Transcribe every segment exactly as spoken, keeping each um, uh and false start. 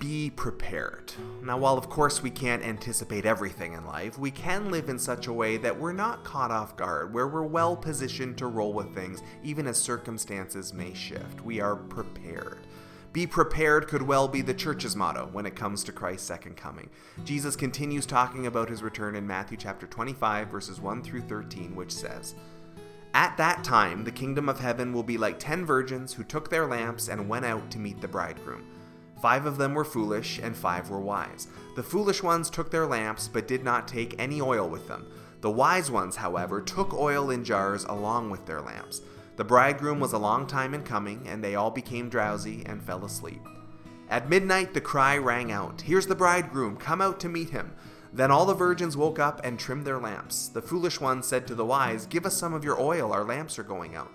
be prepared. Now, while of course we can't anticipate everything in life, we can live in such a way that we're not caught off guard, where we're well positioned to roll with things even as circumstances may shift. We are prepared. Be prepared could well be the church's motto when it comes to Christ's second coming. Jesus continues talking about his return in Matthew chapter twenty-five, verses one through thirteen, which says, "At that time, the kingdom of heaven will be like ten virgins who took their lamps and went out to meet the bridegroom. Five of them were foolish, and five were wise. The foolish ones took their lamps, but did not take any oil with them. The wise ones, however, took oil in jars along with their lamps. The bridegroom was a long time in coming, and they all became drowsy and fell asleep. At midnight, the cry rang out, 'Here's the bridegroom, come out to meet him!' Then all the virgins woke up and trimmed their lamps. The foolish one said to the wise, 'Give us some of your oil, our lamps are going out.'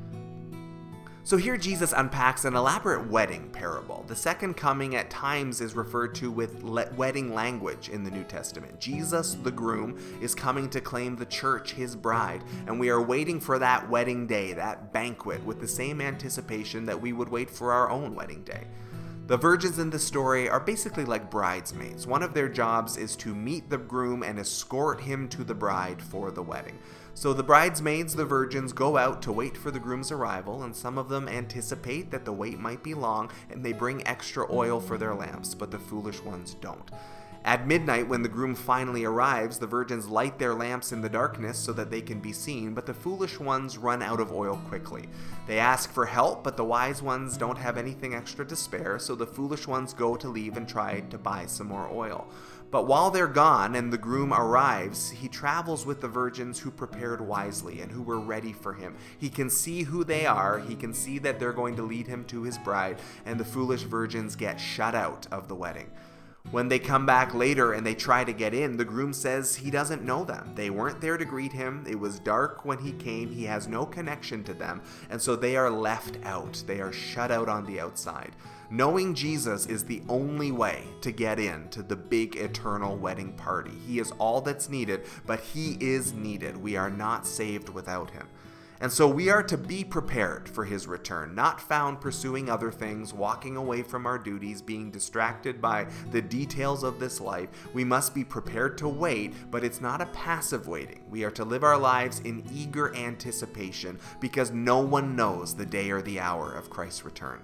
So here Jesus unpacks an elaborate wedding parable. The second coming at times is referred to with le- wedding language in the New Testament. Jesus, the groom, is coming to claim the church, his bride, and we are waiting for that wedding day, that banquet, with the same anticipation that we would wait for our own wedding day. The virgins in this story are basically like bridesmaids. One of their jobs is to meet the groom and escort him to the bride for the wedding. So the bridesmaids, the virgins, go out to wait for the groom's arrival, and some of them anticipate that the wait might be long, and they bring extra oil for their lamps, but the foolish ones don't. At midnight, when the groom finally arrives, the virgins light their lamps in the darkness so that they can be seen, but the foolish ones run out of oil quickly. They ask for help, but the wise ones don't have anything extra to spare, so the foolish ones go to leave and try to buy some more oil. But while they're gone and the groom arrives, he travels with the virgins who prepared wisely and who were ready for him. He can see who they are, he can see that they're going to lead him to his bride, and the foolish virgins get shut out of the wedding. When they come back later and they try to get in, the groom says he doesn't know them. They weren't there to greet him. It was dark when he came. He has no connection to them. And so they are left out. They are shut out on the outside. Knowing Jesus is the only way to get in to the big eternal wedding party. He is all that's needed, but he is needed. We are not saved without him. And so we are to be prepared for his return, not found pursuing other things, walking away from our duties, being distracted by the details of this life. We must be prepared to wait, but it's not a passive waiting. We are to live our lives in eager anticipation, because no one knows the day or the hour of Christ's return.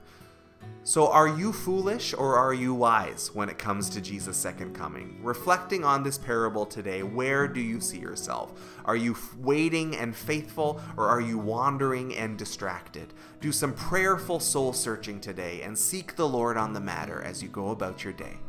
So are you foolish or are you wise when it comes to Jesus' second coming? Reflecting on this parable today, where do you see yourself? Are you waiting and faithful, or are you wandering and distracted? Do some prayerful soul searching today and seek the Lord on the matter as you go about your day.